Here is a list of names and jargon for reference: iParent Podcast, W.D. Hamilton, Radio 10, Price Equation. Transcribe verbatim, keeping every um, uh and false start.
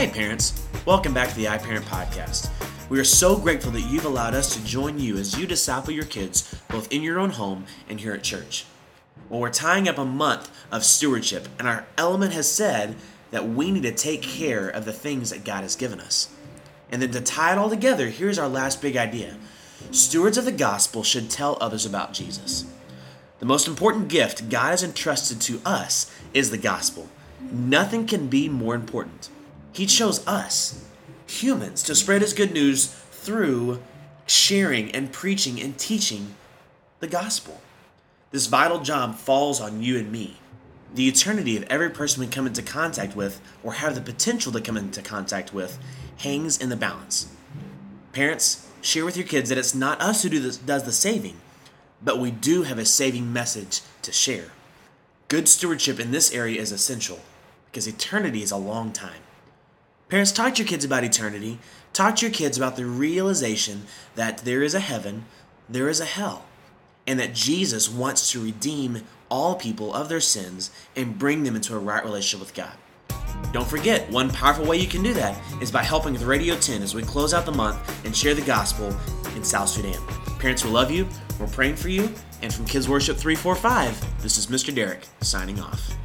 Hey parents, welcome back to the iParent Podcast. We are so grateful that you've allowed us to join you as you disciple your kids both in your own home and here at church. Well, we're tying up a month of stewardship, and our element has said that we need to take care of the things that God has given us. And then to tie it all together, here's our last big idea. Stewards of the gospel should tell others about Jesus. The most important gift God has entrusted to us is the gospel. Nothing can be more important. He chose us, humans, to spread his good news through sharing and preaching and teaching the gospel. This vital job falls on you and me. The eternity of every person we come into contact with or have the potential to come into contact with hangs in the balance. Parents, share with your kids that it's not us who do this, does the saving, but we do have a saving message to share. Good stewardship in this area is essential because eternity is a long time. Parents, talk to your kids about eternity. Talk to your kids about the realization that there is a heaven, there is a hell, and that Jesus wants to redeem all people of their sins and bring them into a right relationship with God. Don't forget, one powerful way you can do that is by helping with Radio ten as we close out the month and share the gospel in South Sudan. Parents, we love you, we're praying for you, and from Kids Worship three forty-five, this is Mister Derek signing off.